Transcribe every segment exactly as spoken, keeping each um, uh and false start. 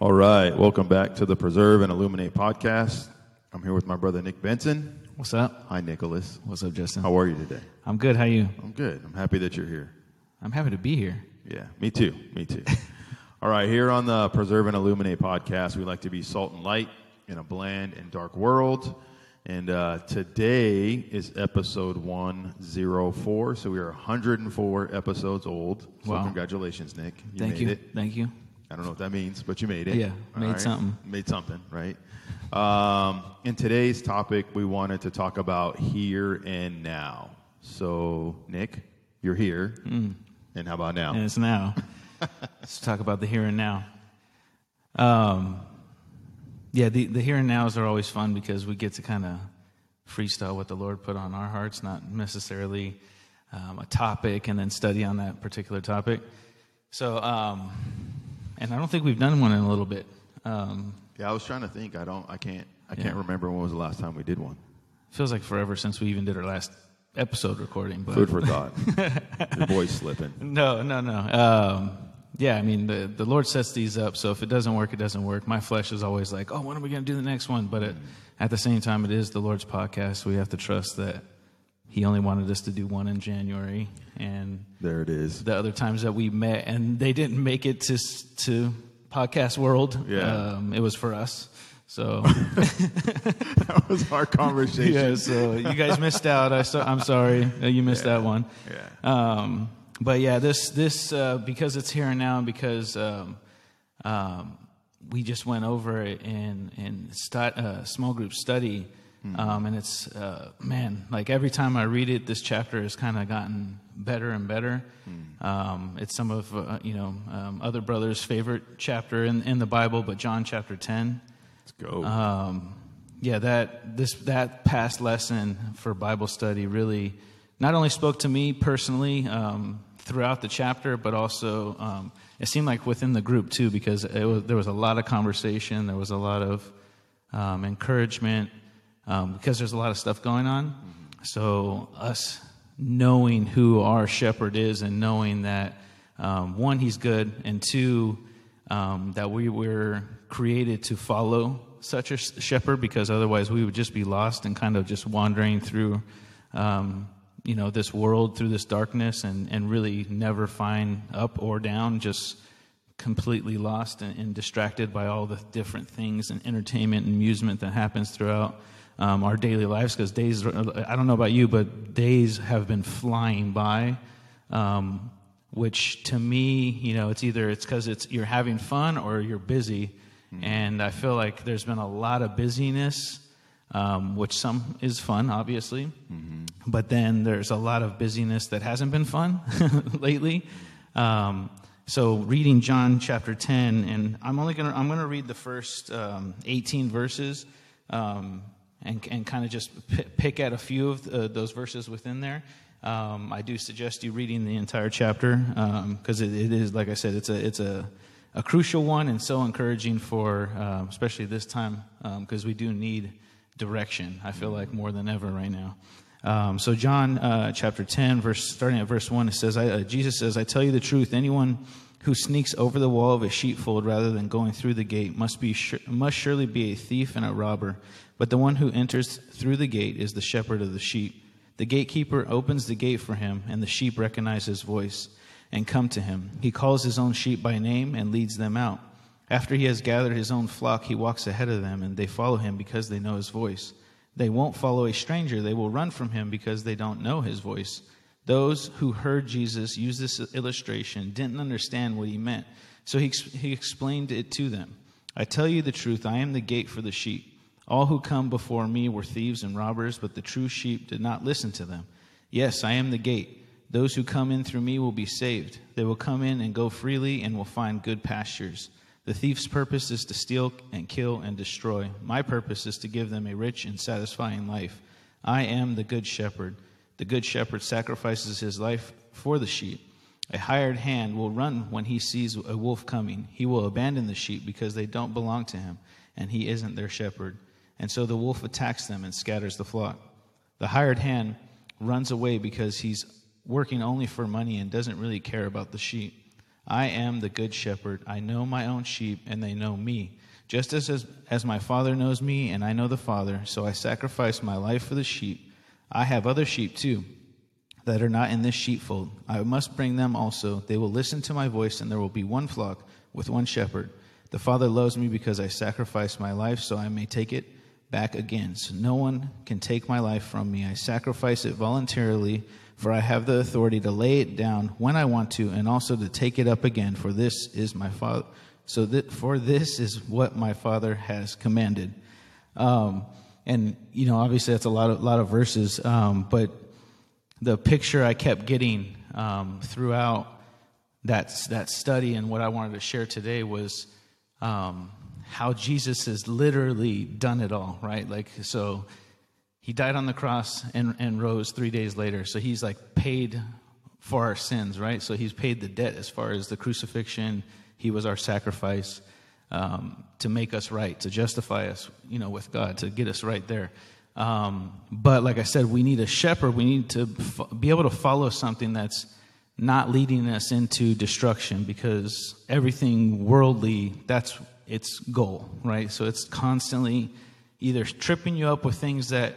All right, welcome back to the Preserve and Illuminate podcast. I'm here with my brother Nick Benson. What's up? Hi, Nicholas. What's up, Justin? How are you today? I'm good. How are you? I'm good. I'm happy that you're here. I'm happy to be here. Yeah, me too. Me too. All right, here on the Preserve and Illuminate podcast, we like to be salt and light in a bland and dark world. And uh, today is episode one oh four, so we are one hundred four episodes old. So wow. Congratulations, Nick. You Thank made you. It. Thank you. I don't know what that means, but you made it. Yeah, All made right. something. Made something, right? Um, in today's topic, we wanted to talk about here and now. So, Nick, you're here, mm. and how about now? And it's now. Let's talk about the here and now. Um, yeah, the, the here and nows are always fun because we get to kind of freestyle what the Lord put on our hearts, not necessarily um, a topic, and then study on that particular topic. So, um... and I don't think we've done one in a little bit. Um, yeah, I was trying to think. I don't. I can't. I yeah. can't remember when was the last time we did one. Feels like forever since we even did our last episode recording. But. Food for thought. Your voice slipping. No, no, no. Um, yeah, I mean the the Lord sets these up. So if it doesn't work, it doesn't work. My flesh is always like, oh, when are we going to do the next one? But it, at the same time, it is the Lord's podcast. We have to trust that He only wanted us to do one in January, and there it is. The other times that we met, and they didn't make it to to podcast world. Yeah, um, it was for us. So that was our conversation. Yeah, so you guys missed out. I so, I'm sorry you missed yeah. that one. Yeah. Um, but yeah, this this uh, because it's here and now, and because um, um, we just went over it in in st- uh, small group study. Mm-hmm. Um, and it's, uh, man, like every time I read it, this chapter has kind of gotten better and better. Mm-hmm. Um, it's some of, uh, you know, um, other brothers' favorite chapter in, in the Bible, but John chapter ten. Let's go. Um, yeah, that this that past lesson for Bible study really not only spoke to me personally um, throughout the chapter, but also um, it seemed like within the group, too, because it was, there was a lot of conversation. There was a lot of um, encouragement. Um, because there's a lot of stuff going on. Mm-hmm. So us knowing who our shepherd is and knowing that, um, one, he's good, and two, um, that we were created to follow such a shepherd, because otherwise we would just be lost and kind of just wandering through, um, you know, this world, through this darkness, and, and really never find up or down, just completely lost and, and distracted by all the different things and entertainment and amusement that happens throughout Um, our daily lives, because days, I don't know about you, but days have been flying by, um, which to me, you know, it's either it's because it's you're having fun or you're busy, mm-hmm. and I feel like there's been a lot of busyness, um, which some is fun, obviously, mm-hmm. but then there's a lot of busyness that hasn't been fun lately. Um, so reading John chapter ten, and I'm only gonna I'm gonna read the first um, eighteen verses. Um, And and kind of just p- pick at a few of uh, those verses within there. Um, I do suggest you reading the entire chapter because um, it, it is, like I said, it's a it's a, a crucial one, and so encouraging for uh, especially this time because um, we do need direction. I feel like more than ever right now. Um, so John uh, chapter ten, verse starting at verse one, it says, I, uh, Jesus says, "I tell you the truth, anyone who sneaks over the wall of a sheepfold rather than going through the gate must be sure, must surely be a thief and a robber. But the one who enters through the gate is the shepherd of the sheep. The gatekeeper opens the gate for him, and the sheep recognize his voice and come to him. He calls his own sheep by name and leads them out. After he has gathered his own flock, he walks ahead of them, and they follow him because they know his voice. They won't follow a stranger. They will run from him because they don't know his voice." Those who heard Jesus use this illustration didn't understand what he meant, so he, he explained it to them. "I tell you the truth, I am the gate for the sheep. All who come before me were thieves and robbers, but the true sheep did not listen to them. Yes, I am the gate. Those who come in through me will be saved. They will come in and go freely and will find good pastures. The thief's purpose is to steal and kill and destroy. My purpose is to give them a rich and satisfying life. I am the good shepherd. The good shepherd sacrifices his life for the sheep. A hired hand will run when he sees a wolf coming. He will abandon the sheep because they don't belong to him, and he isn't their shepherd. And so the wolf attacks them and scatters the flock. The hired hand runs away because he's working only for money and doesn't really care about the sheep. I am the good shepherd. I know my own sheep, and they know me. Just as, as my Father knows me, and I know the Father, so I sacrifice my life for the sheep. I have other sheep, too, that are not in this sheepfold. I must bring them also. They will listen to my voice, and there will be one flock with one shepherd. The Father loves me because I sacrifice my life, so I may take it back again. So no one can take my life from me. I sacrifice it voluntarily, for I have the authority to lay it down when I want to, and also to take it up again. For this is my Father. So that for this is what my Father has commanded. Um, and you know, obviously, that's a lot of lot of verses. Um, but the picture I kept getting um, throughout that that study and what I wanted to share today was um, how Jesus has literally done it all, right? Like, so he died on the cross and and rose three days later. So he's like paid for our sins, right? So he's paid the debt as far as the crucifixion. He was our sacrifice um, to make us right, to justify us, you know, with God, to get us right there. Um, but like I said, we need a shepherd. We need to fo- be able to follow something that's not leading us into destruction, because everything worldly, that's its goal, right? So it's constantly either tripping you up with things that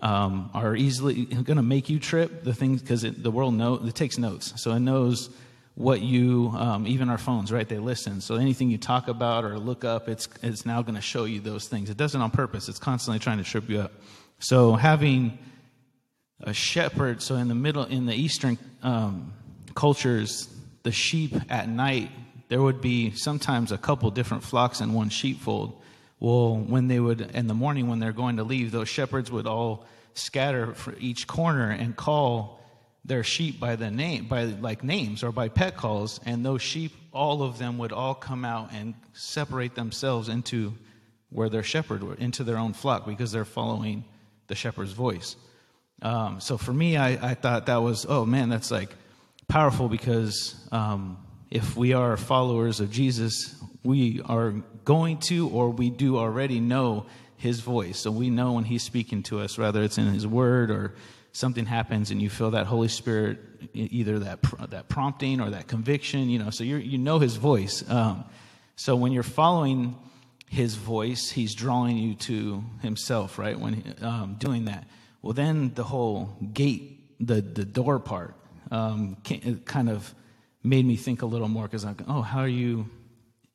um, are easily going to make you trip, the things, because the world knows, it takes notes. So it knows what you, um, even our phones, right? They listen. So anything you talk about or look up, it's it's now going to show you those things. It does it on purpose. It's constantly trying to trip you up. So having a shepherd, so in the middle, in the Eastern um, cultures, the sheep at night, there would be sometimes a couple different flocks in one sheepfold. Well, when they would, in the morning when they're going to leave, those shepherds would all scatter for each corner and call their sheep by the name, by like names or by pet calls, and those sheep, all of them would all come out and separate themselves into where their shepherd were, into their own flock, because they're following the shepherd's voice. Um, so for me, I, I thought that was, oh man, that's like powerful, because um, if we are followers of Jesus, we are going to, or we do already know his voice. So we know when he's speaking to us, whether it's in his word or something happens and you feel that Holy Spirit, either that that prompting or that conviction, you know, so you you know his voice. Um, so when you're following his voice, he's drawing you to himself, right? When um, doing that, well, then the whole gate, the the door part, um, it kind of made me think a little more, because I'm, oh, how are you,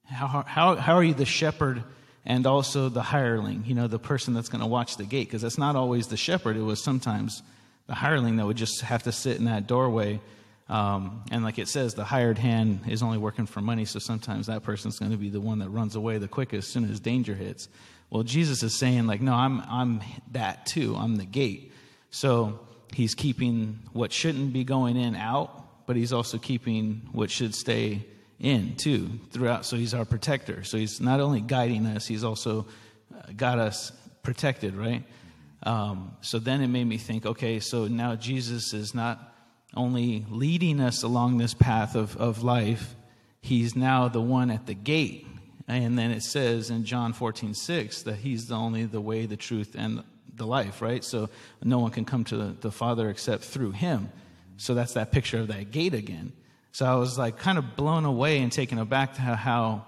how how how are you the shepherd? And also the hireling, you know, the person that's going to watch the gate, because that's not always the shepherd. It was sometimes the hireling that would just have to sit in that doorway. Um, and like it says, the hired hand is only working for money, so sometimes that person's going to be the one that runs away the quickest as soon as danger hits. Well, Jesus is saying, like, no, I'm I'm that too. I'm the gate. So he's keeping what shouldn't be going in out, but he's also keeping what should stay in too throughout. So he's our protector. So he's not only guiding us, he's also got us protected, right? Um, so then it made me think, okay, so now Jesus is not only leading us along this path of, of life, he's now the one at the gate. And then it says in John fourteen six that he's the only the way, the truth, and the life, right? So no one can come to the, the Father except through him. So that's that picture of that gate again. So I was like kind of blown away and taken aback to how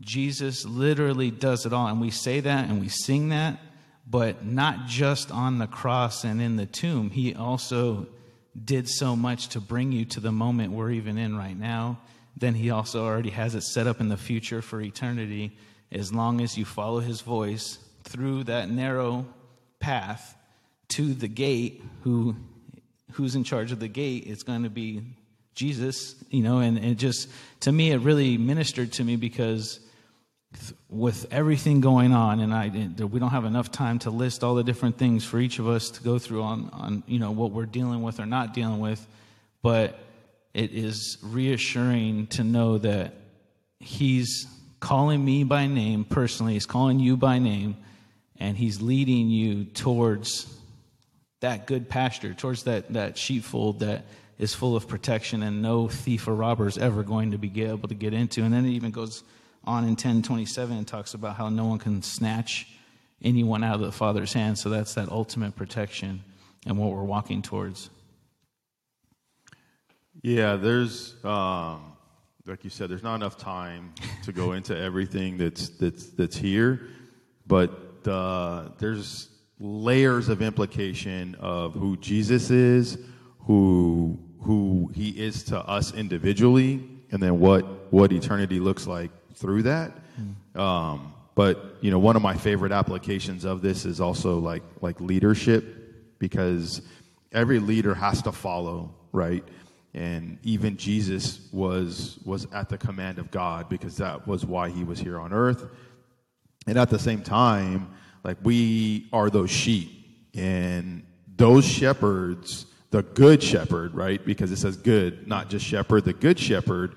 Jesus literally does it all. And we say that and we sing that, but not just on the cross and in the tomb. He also did so much to bring you to the moment we're even in right now. Then he also already has it set up in the future for eternity. As long as you follow his voice through that narrow path to the gate, who who's in charge of the gate, it's going to be Jesus, you know, and it just, to me, it really ministered to me, because th- with everything going on, and I and we don't have enough time to list all the different things for each of us to go through on, on, you know, what we're dealing with or not dealing with, but it is reassuring to know that he's calling me by name personally, he's calling you by name, and he's leading you towards that good pasture, towards that, that sheepfold that is full of protection, and no thief or robber is ever going to be able to get into. And then it even goes on in ten twenty-seven and talks about how no one can snatch anyone out of the Father's hand. So that's that ultimate protection and what we're walking towards. Yeah, there's um, like you said, there's not enough time to go into everything that's that's that's here, but uh, there's layers of implication of who Jesus is, who who he is to us individually, and then what what eternity looks like through that. Mm. Um, but you know, one of my favorite applications of this is also like like leadership, because every leader has to follow, right? And even Jesus was was at the command of God, because that was why he was here on earth. And at the same time, like, we are those sheep, and those shepherds, the good shepherd, right? Because it says good, not just shepherd. The good shepherd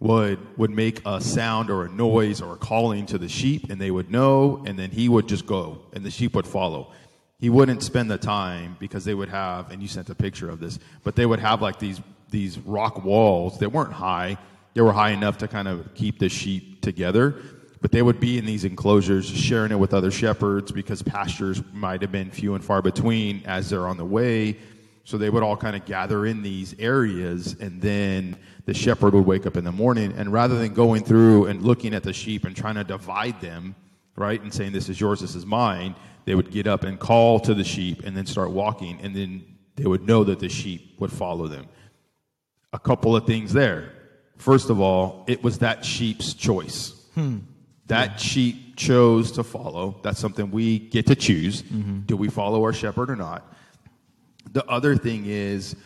would would make a sound or a noise or a calling to the sheep, and they would know, and then he would just go, and the sheep would follow. He wouldn't spend the time, because they would have, and you sent a picture of this, but they would have like these these rock walls that weren't high. They were high enough to kind of keep the sheep together, but they would be in these enclosures sharing it with other shepherds, because pastures might have been few and far between as they're on the way. So they would all kind of gather in these areas, and then the shepherd would wake up in the morning, and rather than going through and looking at the sheep and trying to divide them, right, and saying this is yours, this is mine, they would get up and call to the sheep and then start walking, and then they would know that the sheep would follow them. A couple of things there. First of all, it was that sheep's choice. Hmm. That yeah. sheep chose to follow. That's something we get to choose. Mm-hmm. Do we follow our shepherd or not? The other thing is,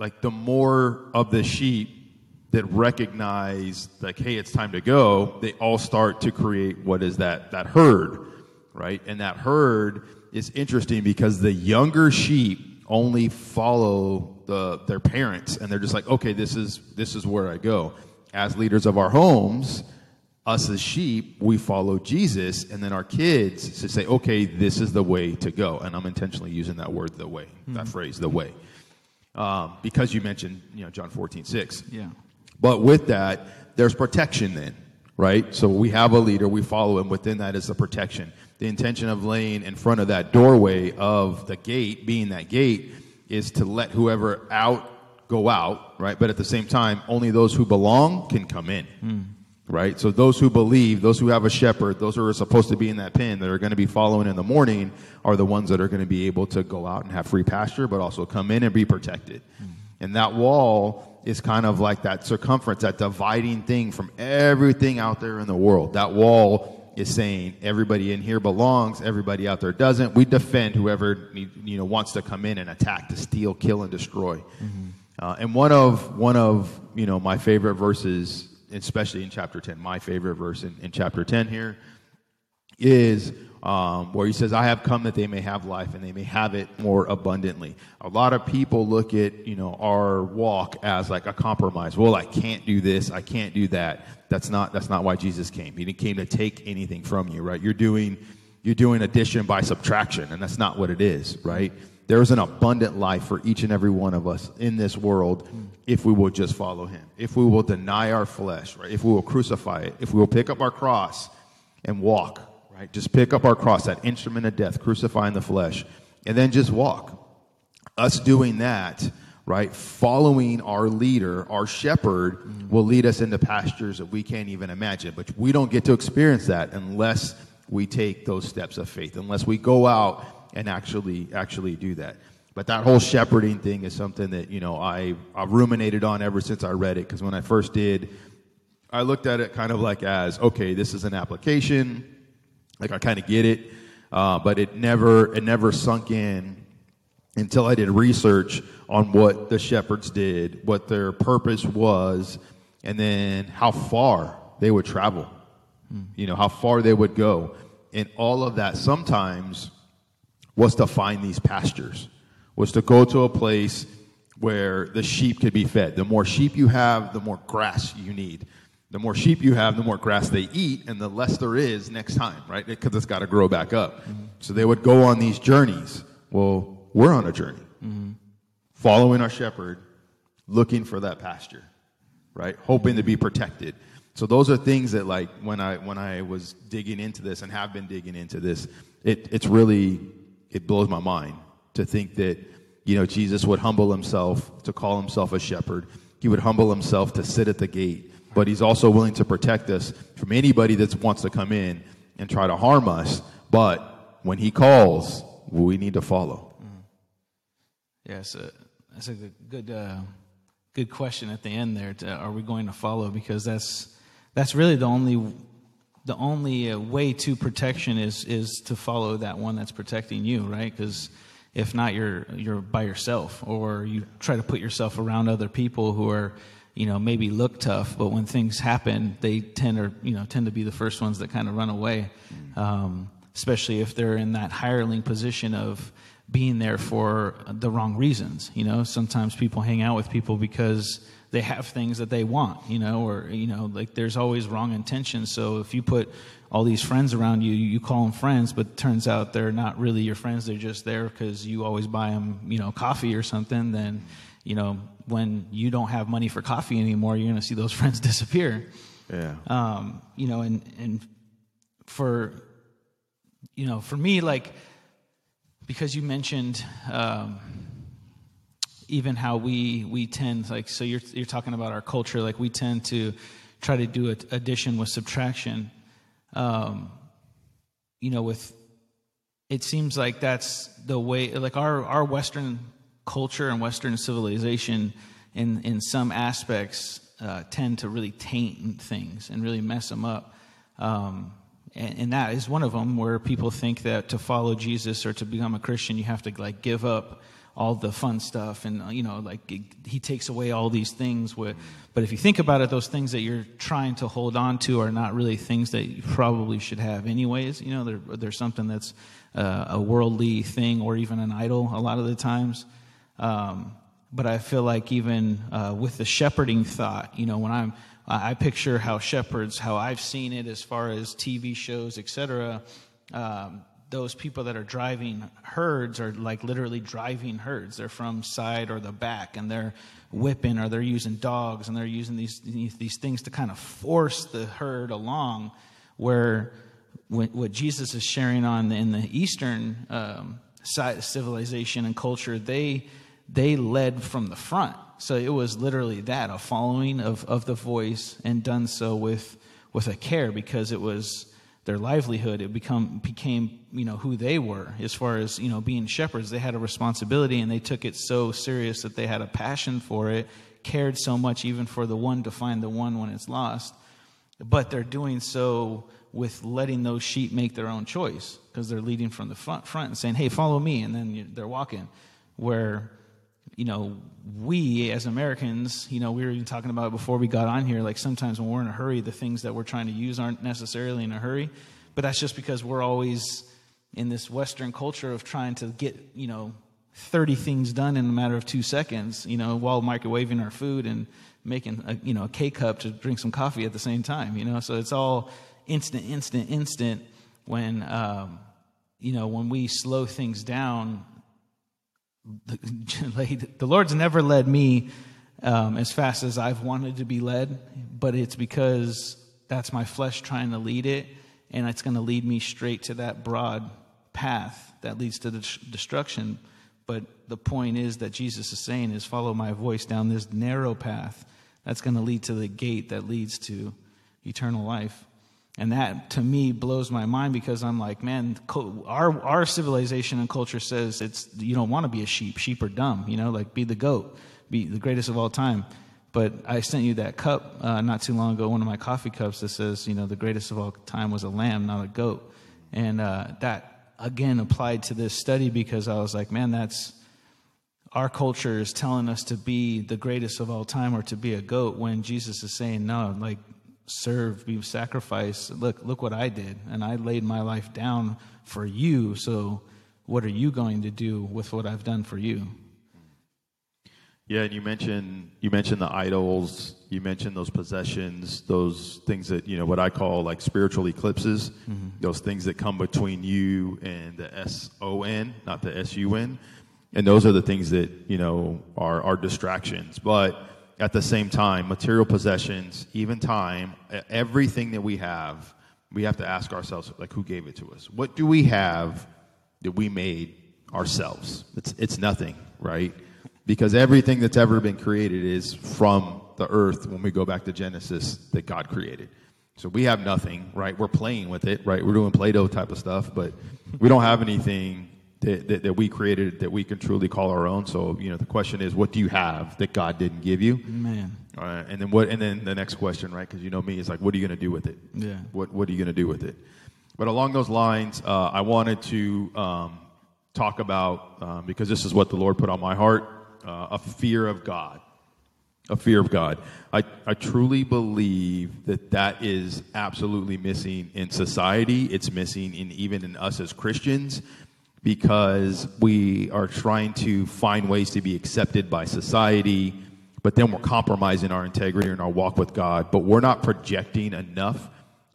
like, the more of the sheep that recognize, like, hey, it's time to go, they all start to create what is that that herd. Right? And that herd is interesting, because the younger sheep only follow the, their parents, and they're just like, okay, this is this is where I go. As leaders of our homes, us as sheep, we follow Jesus, and then our kids to say, okay, this is the way to go. And I'm intentionally using that word, the way, mm-hmm. that phrase, the way, um, because you mentioned, you know, John fourteen six. Yeah. But with that, there's protection then, right? So we have a leader, we follow him. Within that is the protection. The intention of laying in front of that doorway of the gate, being that gate, is to let whoever out go out, right? But at the same time, only those who belong can come in, mm. right? So those who believe, those who have a shepherd, those who are supposed to be in that pen, that are going to be following in the morning, are the ones that are going to be able to go out and have free pasture, but also come in and be protected. Mm. And that wall is kind of like that circumference, that dividing thing from everything out there in the world. That wall is saying everybody in here belongs, everybody out there doesn't. We defend whoever, you know, wants to come in and attack, to steal, kill, and destroy. Mm-hmm. Uh, and one of one of you know my favorite verses, especially in chapter ten, my favorite verse in, in chapter ten here is um, where he says, "I have come that they may have life, and they may have it more abundantly." A lot of people look at you know our walk as like a compromise. Well, I can't do this, I can't do that. That's not that's not why Jesus came. He didn't came to take anything from you, right? You're doing you're doing addition by subtraction, and that's not what it is, right? There is an abundant life for each and every one of us in this world if we will just follow him, if we will deny our flesh, right? If we will crucify it, if we will pick up our cross and walk, right? Just pick up our cross, that instrument of death, crucifying the flesh, and then just walk. Us doing that, right, following our leader, our shepherd, will lead us into pastures that we can't even imagine. But we don't get to experience that unless we take those steps of faith, unless we go out and actually actually do that. But that whole shepherding thing is something that, you know, I, I ruminated on ever since I read it, because when I first did, I looked at it kind of like as, okay, this is an application, like I kind of get it, uh, but it never it never sunk in until I did research on what the shepherds did, what their purpose was, and then how far they would travel, mm. you know, how far they would go. And all of that sometimes was to find these pastures, was to go to a place where the sheep could be fed. The more sheep you have, the more grass you need. The more sheep you have, the more grass they eat, and the less there is next time, right? Because it's got to grow back up. Mm-hmm. So they would go on these journeys. Well, we're on a journey, mm-hmm. following our shepherd, looking for that pasture, right? Hoping to be protected. So those are things that, like, when I when I was digging into this and have been digging into this, it it's really, it blows my mind to think that, you know, Jesus would humble himself to call himself a shepherd. He would humble himself to sit at the gate. but he's also willing to protect us from anybody that wants to come in and try to harm us. But when he calls, we need to follow. Mm. Yes, yeah, that's a good good, uh, good question at the end there. To, are we going to follow? Because that's that's really the only the only uh, way to protection is is to follow that one that's protecting you, right? Because if not, you're you're by yourself, or you try to put yourself around other people who are, you know, maybe look tough, but when things happen, they tend to, you know, tend to be the first ones that kind of run away. Um, especially if they're in that hireling position of being there for the wrong reasons. You know, sometimes people hang out with people because they have things that they want, you know, or, you know, like there's always wrong intentions. So if you put all these friends around you, you call them friends, but it turns out they're not really your friends. They're just there because you always buy them, you know, coffee or something. Then, you know, when you don't have money for coffee anymore, you're going to see those friends disappear. Yeah. Um, you know, and, and for, you know, for me, like, because you mentioned, um, even how we, we tend, like, so you're you're talking about our culture, like we tend to try to do a, addition with subtraction, um, you know, with, it seems like that's the way, like our, our Western culture and Western civilization in, in some aspects uh, tend to really taint things and really mess them up. Um, and, and that is one of them, where people think that to follow Jesus or to become a Christian, you have to like give up all the fun stuff, and you know, like it, he takes away all these things. With, but if you think about it, those things that you're trying to hold on to are not really things that you probably should have, anyways. You know, they're, they're something that's uh, a worldly thing, or even an idol a lot of the times. Um, but I feel like even uh, with the shepherding thought, you know, when I'm, I picture how shepherds, how I've seen it as far as T V shows, et cetera. Um, those people that are driving herds are like literally driving herds. They're from side or the back, and they're whipping, or they're using dogs, and they're using these these things to kind of force the herd along, where what Jesus is sharing on in the Eastern um, side of civilization and culture, they they led from the front. So it was literally that, a following of, of the voice, and done so with with a care, because it was their livelihood. It become became, you know, who they were as far as, you know, being shepherds. They had a responsibility, and they took it so serious that they had a passion for it, cared so much even for the one, to find the one when it's lost. But they're doing so with letting those sheep make their own choice, because they're leading from the front, front and saying, hey, follow me, and then they're walking. Where, you know, we as Americans, you know, we were even talking about it before we got on here, like sometimes when we're in a hurry, the things that we're trying to use aren't necessarily in a hurry, but that's just because we're always in this Western culture of trying to get, you know, thirty things done in a matter of two seconds, you know, while microwaving our food and making a, you know, a K-cup to drink some coffee at the same time, you know, so it's all instant, instant, instant, when, um, you know, when we slow things down. The Lord's never led me um, as fast as I've wanted to be led, but it's because that's my flesh trying to lead it, and it's going to lead me straight to that broad path that leads to destruction. But the point is that Jesus is saying is, follow my voice down this narrow path that's going to lead to the gate that leads to eternal life. And that, to me, blows my mind, because I'm like, man, our our civilization and culture says it's, you don't want to be a sheep. Sheep are dumb, you know, like be the goat, be the greatest of all time. But I sent you that cup uh, not too long ago, one of my coffee cups that says, you know, the greatest of all time was a lamb, not a goat. And uh, that, again, applied to this study, because I was like, man, that's, our culture is telling us to be the greatest of all time or to be a goat, when Jesus is saying, no, like, serve, be sacrificed. Look, look what I did, and I laid my life down for you. So, what are you going to do with what I've done for you? Yeah, and you mentioned you mentioned the idols, you mentioned those possessions, those things that, you know, what I call like spiritual eclipses, mm-hmm. those things that come between you and the S O N, not the S U N, and those are the things that, you know, are are distractions, but. At the same time, material possessions, even time, everything that we have, we have to ask ourselves, like, who gave it to us? What do we have that we made ourselves? It's it's nothing, right? Because everything that's ever been created is from the earth when we go back to Genesis that God created. So we have nothing, right? We're playing with it, right? We're doing Play-Doh type of stuff, but we don't have anything that, that, that we created that we can truly call our own. So, you know, the question is, what do you have that God didn't give you? Man. Uh, and then what? And then the next question, right? Because you know me, is like, what are you going to do with it? Yeah. What What are you going to do with it? But along those lines, uh, I wanted to um, talk about, um, because this is what the Lord put on my heart, uh, a fear of God. A fear of God. I, I truly believe that that is absolutely missing in society. It's missing in even in us as Christians, because we are trying to find ways to be accepted by society, but then we're compromising our integrity and our walk with God. But we're not projecting enough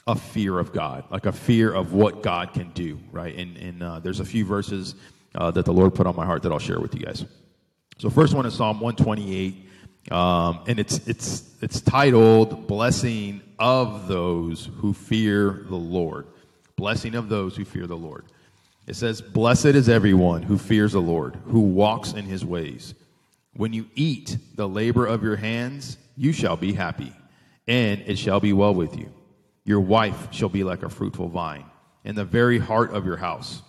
a fear of God, like a fear of what God can do, right? And, and uh, there's a few verses uh, that the Lord put on my heart that I'll share with you guys. So first one is Psalm one twenty-eight. Um, and it's it's it's titled "Blessing of Those Who Fear the Lord." Blessing of those who fear the Lord. It says, "Blessed is everyone who fears the Lord, who walks in his ways. When you eat the labor of your hands, you shall be happy, and it shall be well with you. Your wife shall be like a fruitful vine in the very heart of your house.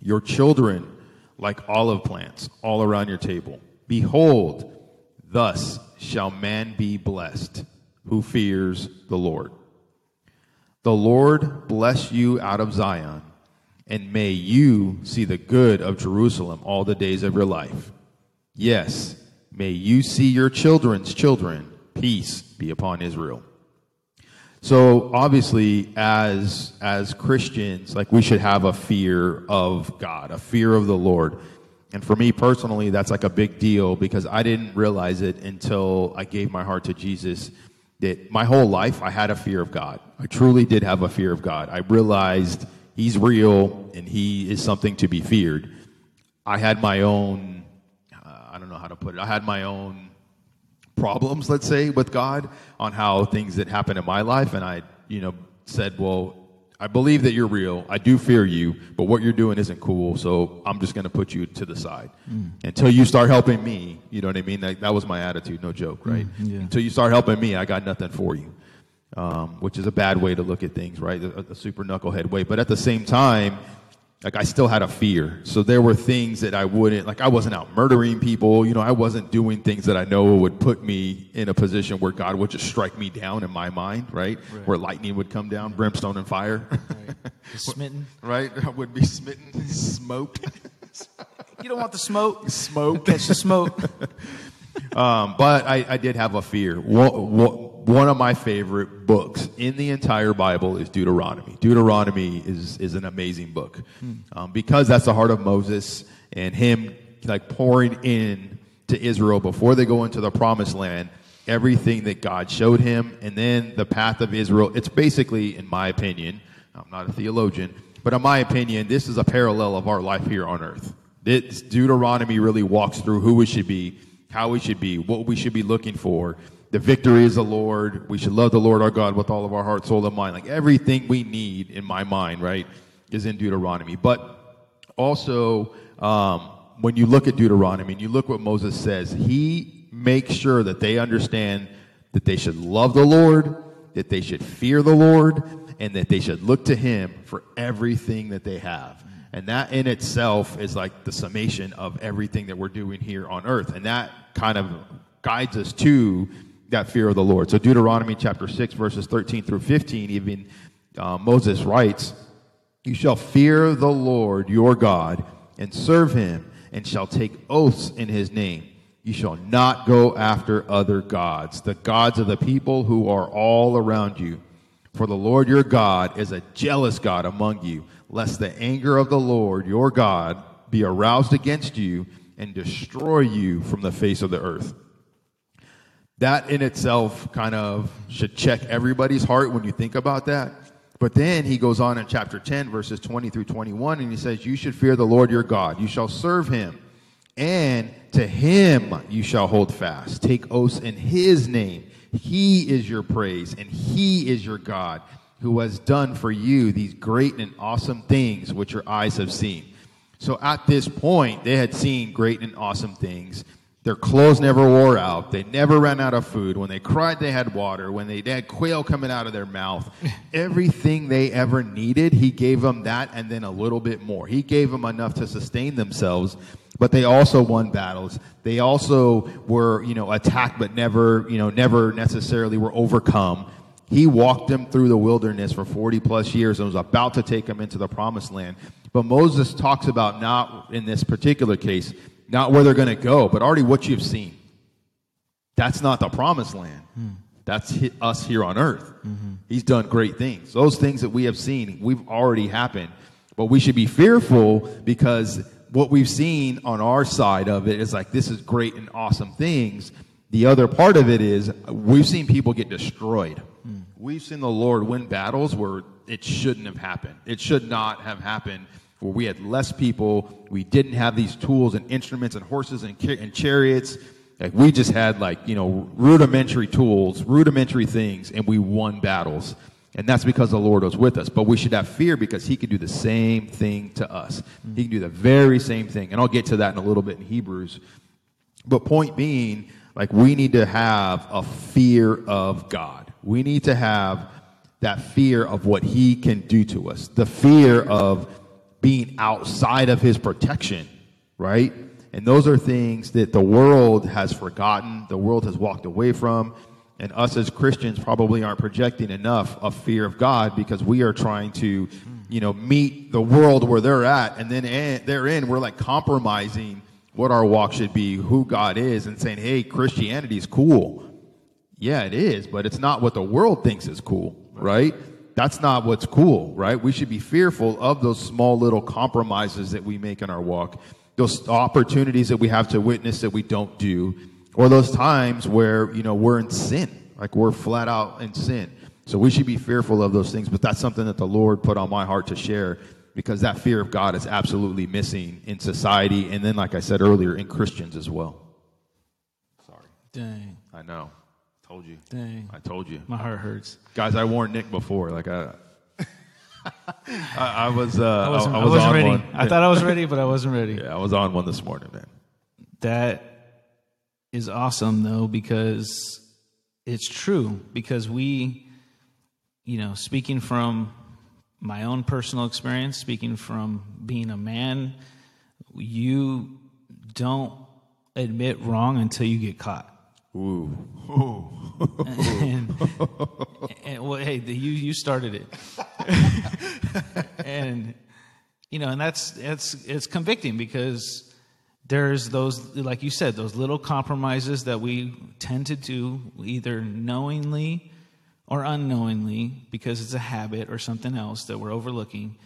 Your children like olive plants all around your table. Behold, thus shall man be blessed who fears the Lord. The Lord bless you out of Zion, and may you see the good of Jerusalem all the days of your life. Yes, may you see your children's children. Peace be upon Israel." So obviously, as as Christians, like, we should have a fear of God, a fear of the Lord. And for me personally, that's like a big deal, because I didn't realize it until I gave my heart to Jesus that my whole life I had a fear of God. I truly did have a fear of God. I realized he's real and he is something to be feared. I had my own, uh, I don't know how to put it, I had my own problems, let's say, with God on how things that happened in my life. And I, you know, said, well, I believe that you're real. I do fear you, but what you're doing isn't cool, so I'm just going to put you to the side. Mm. Until you start helping me, you know what I mean? That, that was my attitude, no joke, right? Mm, yeah. Until you start helping me, I got nothing for you, um, which is a bad way to look at things, right? A, a super knucklehead way. But at the same time, like, I still had a fear. So there were things that I wouldn't, like, I wasn't out murdering people. You know, I wasn't doing things that I know would put me in a position where God would just strike me down in my mind, right? right. Where lightning would come down, brimstone and fire. Right. Smitten. Right? I would be smitten, smoked. You don't want the smoke. Smoke. Catch the smoke. um, but I, I did have a fear. One, one of my favorite books in the entire Bible is Deuteronomy. Deuteronomy is, is an amazing book, hmm. um, because that's the heart of Moses and him, like, pouring in to Israel before they go into the promised land, everything that God showed him, and then the path of Israel. It's basically, in my opinion, I'm not a theologian, but in my opinion, this is a parallel of our life here on earth. This Deuteronomy really walks through who we should be, how we should be, what we should be looking for. The victory is the Lord. We should love the Lord our God with all of our heart, soul, and mind. Like, everything we need, in my mind, right, is in Deuteronomy. But also, um, when you look at Deuteronomy and you look what Moses says, he makes sure that they understand that they should love the Lord, that they should fear the Lord, and that they should look to him for everything that they have. And that in itself is like the summation of everything that we're doing here on earth. And that kind of guides us to that fear of the Lord. So Deuteronomy chapter six, verses thirteen through fifteen, even uh, Moses writes, "You shall fear the Lord your God and serve him, and shall take oaths in his name. You shall not go after other gods, the gods of the people who are all around you. For the Lord your God is a jealous God among you, lest the anger of the Lord your God be aroused against you and destroy you from the face of the earth." That in itself kind of should check everybody's heart when you think about that. But then he goes on in chapter ten, verses twenty through twenty-one, and he says, "You should fear the Lord your God. You shall serve him, and to him you shall hold fast. Take oaths in his name. He is your praise, and he is your God, who has done for you these great and awesome things which your eyes have seen." So at this point, they had seen great and awesome things. Their clothes never wore out. They never ran out of food. When they cried, they had water. When they had quail coming out of their mouth. Everything they ever needed, he gave them that and then a little bit more. He gave them enough to sustain themselves, but they also won battles. They also were, you know, attacked, but never, you know, never necessarily were overcome. He walked them through the wilderness for forty plus years and was about to take them into the promised land. But Moses talks about, not in this particular case, not where they're going to go, but already what you've seen. That's not the promised land. Hmm. That's us here on earth. Mm-hmm. He's done great things. Those things that we have seen, we've already happened. But we should be fearful because what we've seen on our side of it is like, this is great and awesome things. The other part of it is we've seen people get destroyed. Hmm. We've seen the Lord win battles where it shouldn't have happened. It should not have happened. Where we had less people, we didn't have these tools and instruments and horses and, car- and chariots. Like we just had like, you know, rudimentary tools, rudimentary things, and we won battles. And that's because the Lord was with us. But we should have fear because he can do the same thing to us. Mm-hmm. He can do the very same thing. And I'll get to that in a little bit in Hebrews. But point being, like we need to have a fear of God. We need to have that fear of what he can do to us. The fear of being outside of his protection, right? And those are things that the world has forgotten, the world has walked away from, and us as Christians probably aren't projecting enough of fear of God because we are trying to, you know, meet the world where they're at, and then and therein we're like compromising what our walk should be, who God is, and saying, hey, Christianity is cool. Yeah, it is, but it's not what the world thinks is cool, right? That's not what's cool, right? We should be fearful of those small little compromises that we make in our walk, those opportunities that we have to witness that we don't do, or those times where, you know, we're in sin, like we're flat out in sin. So we should be fearful of those things, but that's something that the Lord put on my heart to share because that fear of God is absolutely missing in society. And then, like I said earlier, in Christians as well. Sorry. Dang. I know. Told you. Dang. I told you. My heart hurts. Guys, I warned Nick before. Like I I, I was uh I, wasn't, I, I was I wasn't on ready. One. I thought I was ready, but I wasn't ready. Yeah, I was on one this morning, man. That is awesome though, because it's true. Because we, you know, speaking from my own personal experience, speaking from being a man, you don't admit wrong until you get caught. Ooh. Ooh. and, and well, hey, the, you you started it, and you know, and that's that's it's convicting because there's those, like you said, those little compromises that we tend to do either knowingly or unknowingly because it's a habit or something else that we're overlooking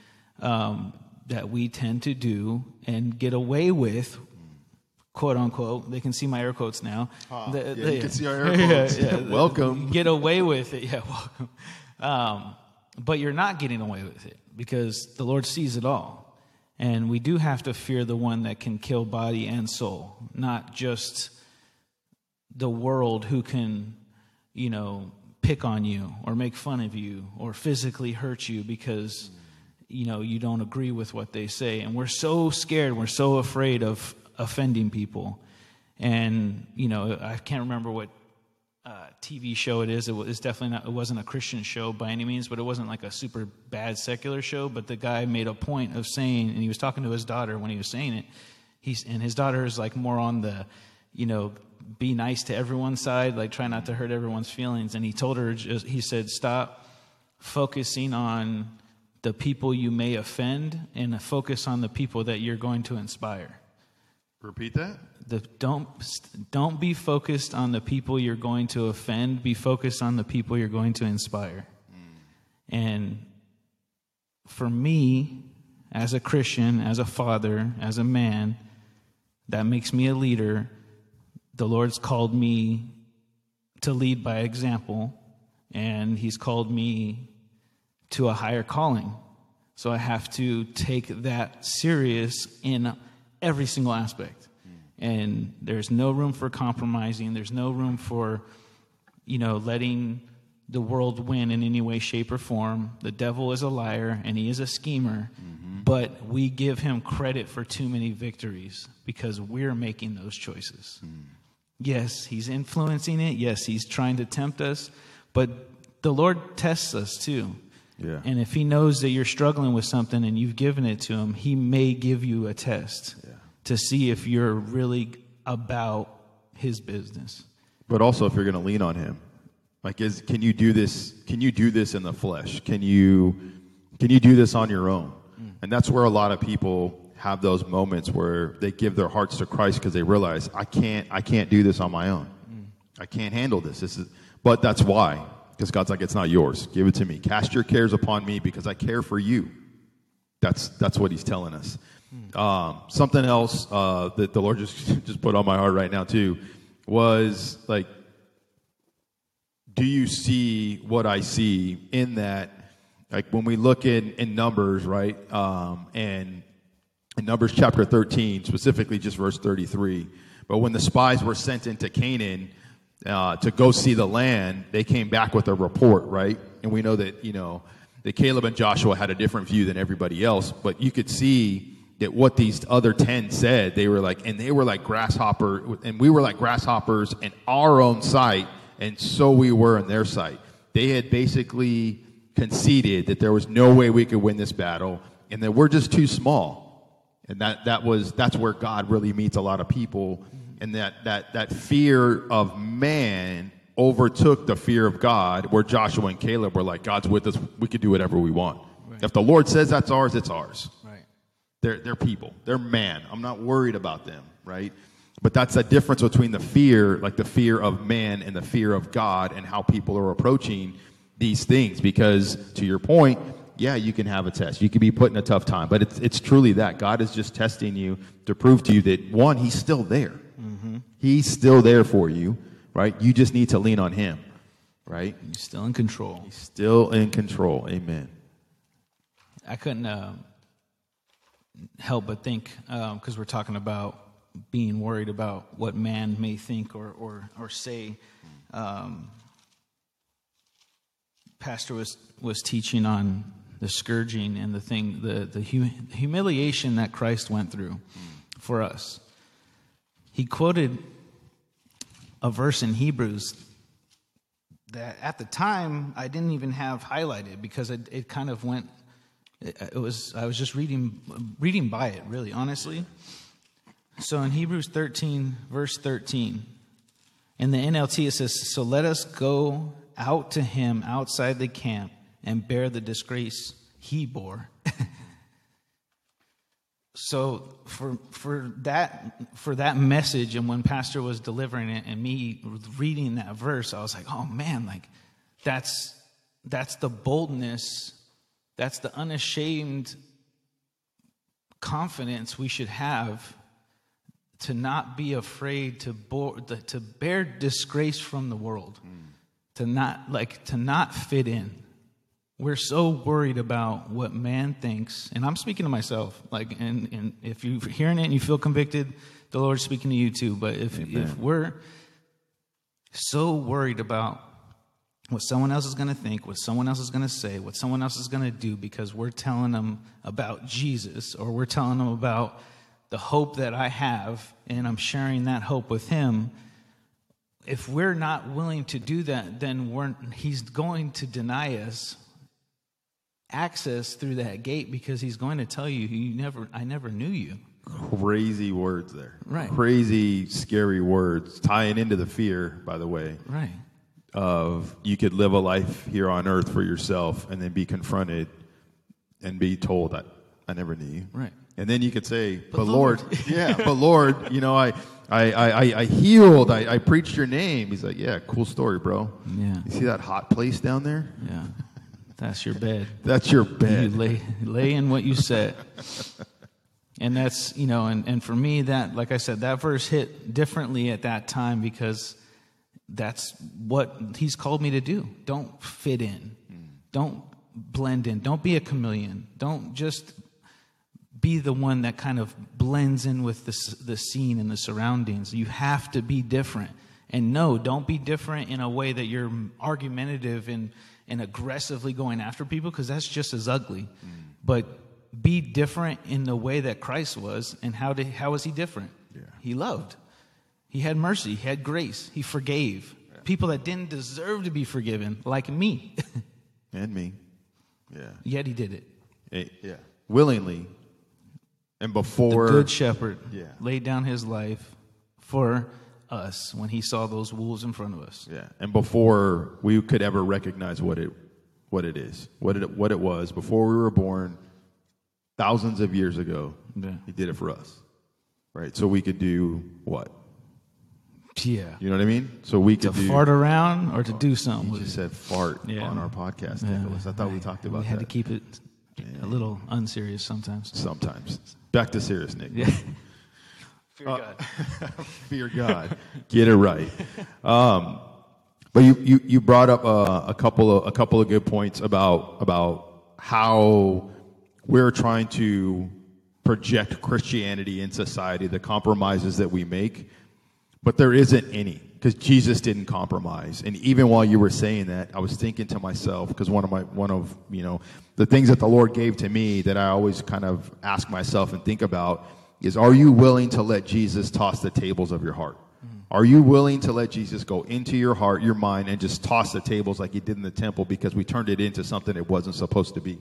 um, that we tend to do and get away with. Quote unquote, they can see my air quotes now. Huh, the, yeah, the, you can see our air quotes. Yeah, yeah, yeah, welcome. Get away with it. Yeah, welcome. Um, but you're not getting away with it because the Lord sees it all. And we do have to fear the one that can kill body and soul, not just the world who can, you know, pick on you or make fun of you or physically hurt you because, you know, you don't agree with what they say. And we're so scared, we're so afraid of offending people. And you know, I can't remember what uh, T V show it is. It was definitely not, it wasn't a Christian show by any means, but it wasn't like a super bad secular show. But the guy made a point of saying, and he was talking to his daughter when he was saying it. He's and his daughter is like more on the, you know, be nice to everyone's side, like try not to hurt everyone's feelings. And he told her, just, he said, stop focusing on the people you may offend and focus on the people that you're going to inspire. Repeat that. The, don't don't be focused on the people you're going to offend. Be focused on the people you're going to inspire. Mm. And for me, as a Christian, as a father, as a man, that makes me a leader. The Lord's called me to lead by example, and he's called me to a higher calling. So I have to take that serious in every single aspect. And there's no room for compromising. There's no room for, you know, letting the world win in any way, shape, or form. The devil is a liar, and he is a schemer. Mm-hmm. but we give him credit for too many victories because we're making those choices. Mm. Yes, he's influencing it. Yes, he's trying to tempt us, but the Lord tests us too. Yeah. And if he knows that you're struggling with something and you've given it to him, he may give you a test yeah. to see if you're really about his business. But also if you're going to lean on him. Like, is, can you do this? Can you do this in the flesh? Can you, can you do this on your own? Mm. And that's where a lot of people have those moments where they give their hearts to Christ because they realize I can't, I can't do this on my own. Mm. I can't handle this. This is, but that's why, because God's like, it's not yours. Give it to me. Cast your cares upon me because I care for you. That's that's what he's telling us. Mm. Um, something else uh, that the Lord just just put on my heart right now too was like. Do you see what I see in that? Like when we look in, in Numbers, right? Um, and in Numbers chapter thirteen, specifically just verse thirty-three. But when the spies were sent into Canaan uh, to go see the land, they came back with a report, right? And we know that, you know, that Caleb and Joshua had a different view than everybody else. But you could see that what these other ten said, they were like, and they were like grasshopper, and we were like grasshoppers in our own sight. And so we were in their sight. They had basically conceded that there was no way we could win this battle and that we're just too small. And that, that was that's where God really meets a lot of people. And that, that, that fear of man overtook the fear of God, where Joshua and Caleb were like, God's with us. We could do whatever we want. Right. If the Lord says that's ours, it's ours. Right. They're, they're people. They're man. I'm not worried about them, right? But that's the difference between the fear, like the fear of man and the fear of God, and how people are approaching these things. Because to your point, yeah, you can have a test. You can be put in a tough time. But it's it's truly that. God is just testing you to prove to you that, one, he's still there. Mm-hmm. He's still there for you, right? You just need to lean on him, right? He's still in control. He's still in control. Amen. I couldn't uh, help but think, because um, we're talking about being worried about what man may think or or, or say. Um, Pastor was, was teaching on the scourging and the thing, the, the hum- humiliation that Christ went through for us. He quoted a verse in Hebrews that at the time I didn't even have highlighted because it, it kind of went, it, it was, I was just reading, reading by it really, honestly. So in Hebrews thirteen, verse thirteen, in the N L T it says, "So let us go out to him outside the camp and bear the disgrace he bore." So for for that for that message, and when Pastor was delivering it and me reading that verse, I was like, "Oh man, like that's that's the boldness, that's the unashamed confidence we should have." To not be afraid to bore, to bear disgrace from the world, mm. to not like to not fit in. We're so worried about what man thinks, and I'm speaking to myself. Like, and, and if you're hearing it and you feel convicted, the Lord's speaking to you too. But if Amen. if we're so worried about what someone else is going to think, what someone else is going to say, what someone else is going to do, because we're telling them about Jesus or we're telling them about the hope that I have, and I'm sharing that hope with him. If we're not willing to do that, then we're, he's going to deny us access through that gate because he's going to tell you, "You never, I never knew you." Crazy words there. Right. Crazy, scary words, tying into the fear, by the way. Right. Of you could live a life here on earth for yourself and then be confronted and be told, I, I never knew you. Right. And then you could say, but, but Lord, Lord yeah, but Lord, you know, I, I, I, I healed. I, I preached your name. He's like, yeah, cool story, bro. Yeah. You see that hot place down there? Yeah. That's your bed. That's your bed. You lay, lay in what you said. And that's, you know, and, and for me, that, like I said, that verse hit differently at that time because that's what he's called me to do. Don't fit in. Don't blend in. Don't be a chameleon. Don't just be the one that kind of blends in with the, the scene and the surroundings. You have to be different. And no, don't be different in a way that you're argumentative and, and aggressively going after people, because that's just as ugly. Mm. But be different in the way that Christ was. And how did how was he different? Yeah. He loved. He had mercy. He had grace. He forgave. Yeah. People that didn't deserve to be forgiven, like me. And me. Yeah. Yet he did it. it yeah. Willingly. And before... The good shepherd yeah. laid down his life for us when he saw those wolves in front of us. Yeah. And before we could ever recognize what it what it is, what it, what it was, before we were born, thousands of years ago, yeah. he did it for us. Right? So we could do what? Yeah. You know what I mean? So we could to do, fart around or to oh, do something. You just said fart yeah. on our podcast, Nicholas. Yeah. I thought I, we talked about that. We had that. to keep it yeah. a little unserious sometimes. Sometimes. Back to serious, Nick. Yeah. Fear uh, God. Fear God. Get it right. Um, but you, you, you brought up uh, a couple of a couple of good points about about how we're trying to project Christianity in society, the compromises that we make. But there isn't any, because Jesus didn't compromise. And even while you were saying that, I was thinking to myself, because one of my one of you know the things that the Lord gave to me that I always kind of ask myself and think about is, are you willing to let Jesus toss the tables of your heart? Mm. Are you willing to let Jesus go into your heart, your mind, and just toss the tables like he did in the temple, because we turned it into something it wasn't supposed to be?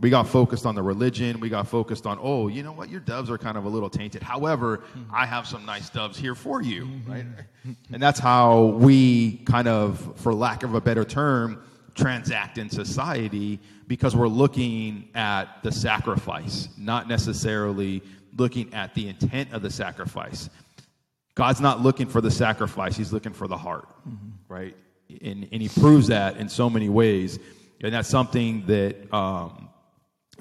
We got focused on the religion. We got focused on, oh, you know what? Your doves are kind of a little tainted. However, mm-hmm. I have some nice doves here for you, mm-hmm. right? And that's how we kind of, for lack of a better term, transact in society, because we're looking at the sacrifice, not necessarily looking at the intent of the sacrifice. God's not looking for the sacrifice. He's looking for the heart, mm-hmm. right? And, and he proves that in so many ways. And that's something that... Um,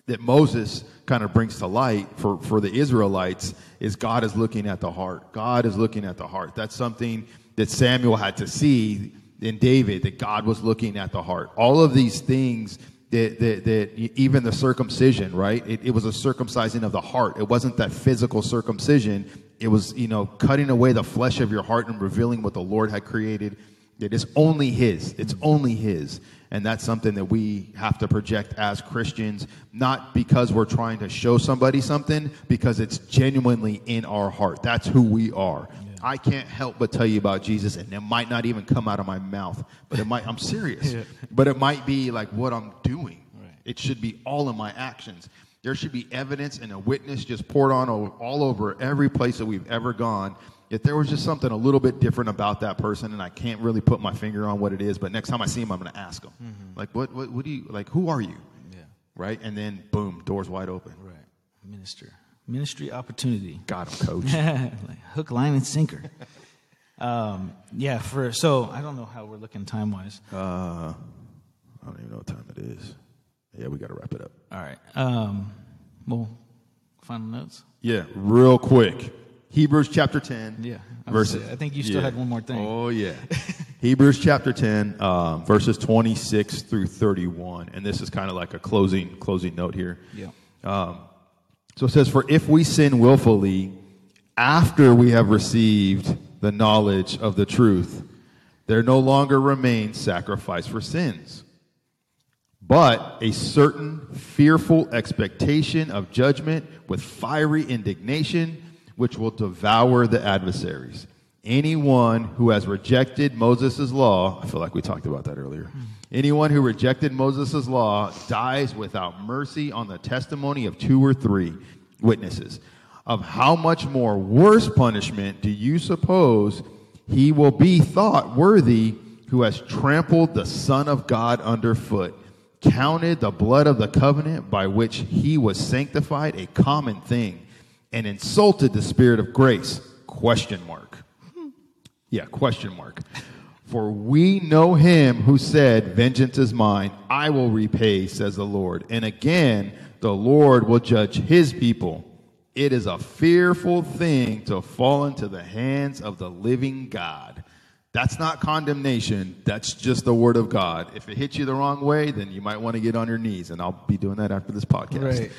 that Moses kind of brings to light for, for the Israelites, is God is looking at the heart. God is looking at the heart. That's something that Samuel had to see in David, that God was looking at the heart. All of these things that, that, that even the circumcision, right? It, it was a circumcising of the heart. It wasn't that physical circumcision. It was, you know, cutting away the flesh of your heart and revealing what the Lord had created. It is only his. It's only his. And that's something that we have to project as Christians, not because we're trying to show somebody something, because it's genuinely in our heart. That's who we are. Yeah. I can't help but tell you about Jesus, and it might not even come out of my mouth, but it might, I'm serious, yeah. but it might be like what I'm doing. Right. It should be all in my actions. There should be evidence and a witness just poured on all over every place that we've ever gone. If there was just something a little bit different about that person, and I can't really put my finger on what it is, but next time I see him, I'm going to ask him, mm-hmm. like, what, what, what do you, like, who are you? Yeah. Right. And then boom, doors wide open. Right. Minister, ministry opportunity. Got him, coach. Like hook, line, and sinker. um, yeah. For, so I don't know how we're looking time wise. Uh, I don't even know what time it is. Yeah. We got to wrap it up. All right. Um, well, final notes. Yeah. Real quick. Hebrews chapter ten, yeah, I verses. Say, I think you still yeah. had one more thing. Oh yeah, Hebrews chapter ten, um, verses twenty-six through thirty-one, and this is kind of like a closing closing note here. Yeah. Um, so it says, "For if we sin willfully after we have received the knowledge of the truth, there no longer remains sacrifice for sins, but a certain fearful expectation of judgment with fiery indignation, which will devour the adversaries. Anyone who has rejected Moses' law," I feel like we talked about that earlier, "anyone who rejected Moses' law dies without mercy on the testimony of two or three witnesses. Of how much more worse punishment do you suppose he will be thought worthy who has trampled the Son of God underfoot, counted the blood of the covenant by which he was sanctified a common thing, and insulted the Spirit of grace, question mark. Yeah, question mark. For we know him who said, 'Vengeance is mine, I will repay, says the Lord.' And again, the Lord will judge his people. It is a fearful thing to fall into the hands of the living God." That's not condemnation. That's just the word of God. If it hits you the wrong way, then you might want to get on your knees, and I'll be doing that after this podcast. Right.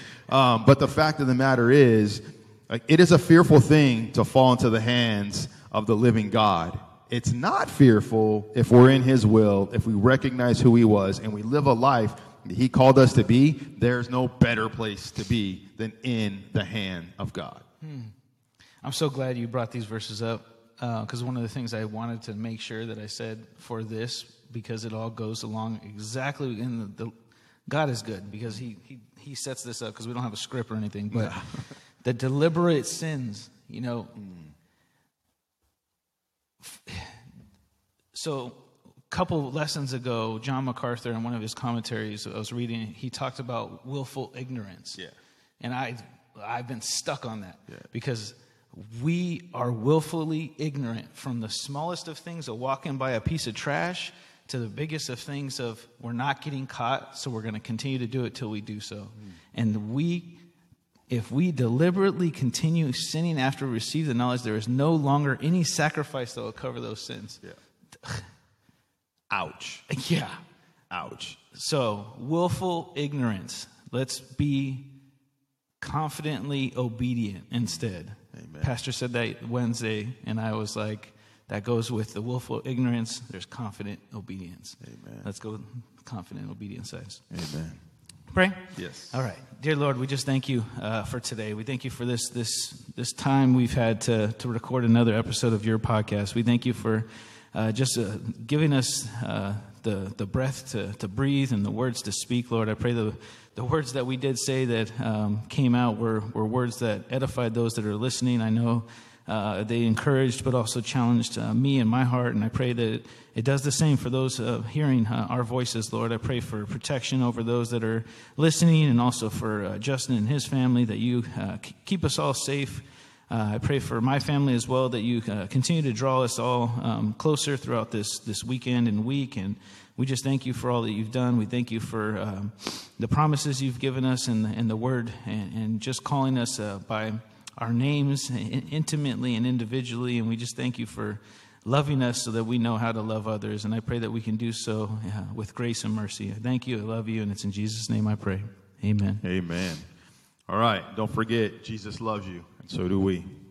Um, but the fact of the matter is, like, it is a fearful thing to fall into the hands of the living God. It's not fearful if we're in his will, if we recognize who he was, and we live a life he called us to be, there's no better place to be than in the hand of God. Hmm. I'm so glad you brought these verses up, because uh, one of the things I wanted to make sure that I said for this, because it all goes along exactly in the, the God is good, because he he, he sets this up, because we don't have a script or anything, but no. The deliberate sins, you know. Mm. So a couple lessons ago, John MacArthur, in one of his commentaries I was reading, he talked about willful ignorance. Yeah. And I, I've been stuck on that, yeah. because we are willfully ignorant, from the smallest of things of walking by a piece of trash to the biggest of things of we're not getting caught, so we're going to continue to do it till we do so. Mm. And we, if we deliberately continue sinning after we receive the knowledge, there is no longer any sacrifice that will cover those sins. Yeah. Ouch. Yeah. Ouch. So, willful ignorance. Let's be confidently obedient instead. Amen. Pastor said that Wednesday, and I was like, that goes with the willful ignorance. There's confident obedience. Amen. Let's go with confident obedience sides. Amen. Pray? Yes. All right. Dear Lord, we just thank you uh, for today. We thank you for this this this time we've had to, to record another episode of your podcast. We thank you for uh, just uh, giving us uh, the the breath to, to breathe and the words to speak, Lord. I pray the the words that we did say that um, came out were, were words that edified those that are listening. I know Uh, they encouraged but also challenged uh, me and my heart, and I pray that it, it does the same for those uh, hearing uh, our voices, Lord. I pray for protection over those that are listening, and also for uh, Justin and his family, that you uh, c- keep us all safe. Uh, I pray for my family as well, that you uh, continue to draw us all um, closer throughout this, this weekend and week, and we just thank you for all that you've done. We thank you for um, the promises you've given us and the, and the word, and, and just calling us uh, by our names intimately and individually, and we just thank you for loving us so that we know how to love others, and I pray that we can do so yeah, with grace and mercy. I thank you, I love you, and it's in Jesus' name I pray. Amen. Amen. All right, don't forget, Jesus loves you, and so do we.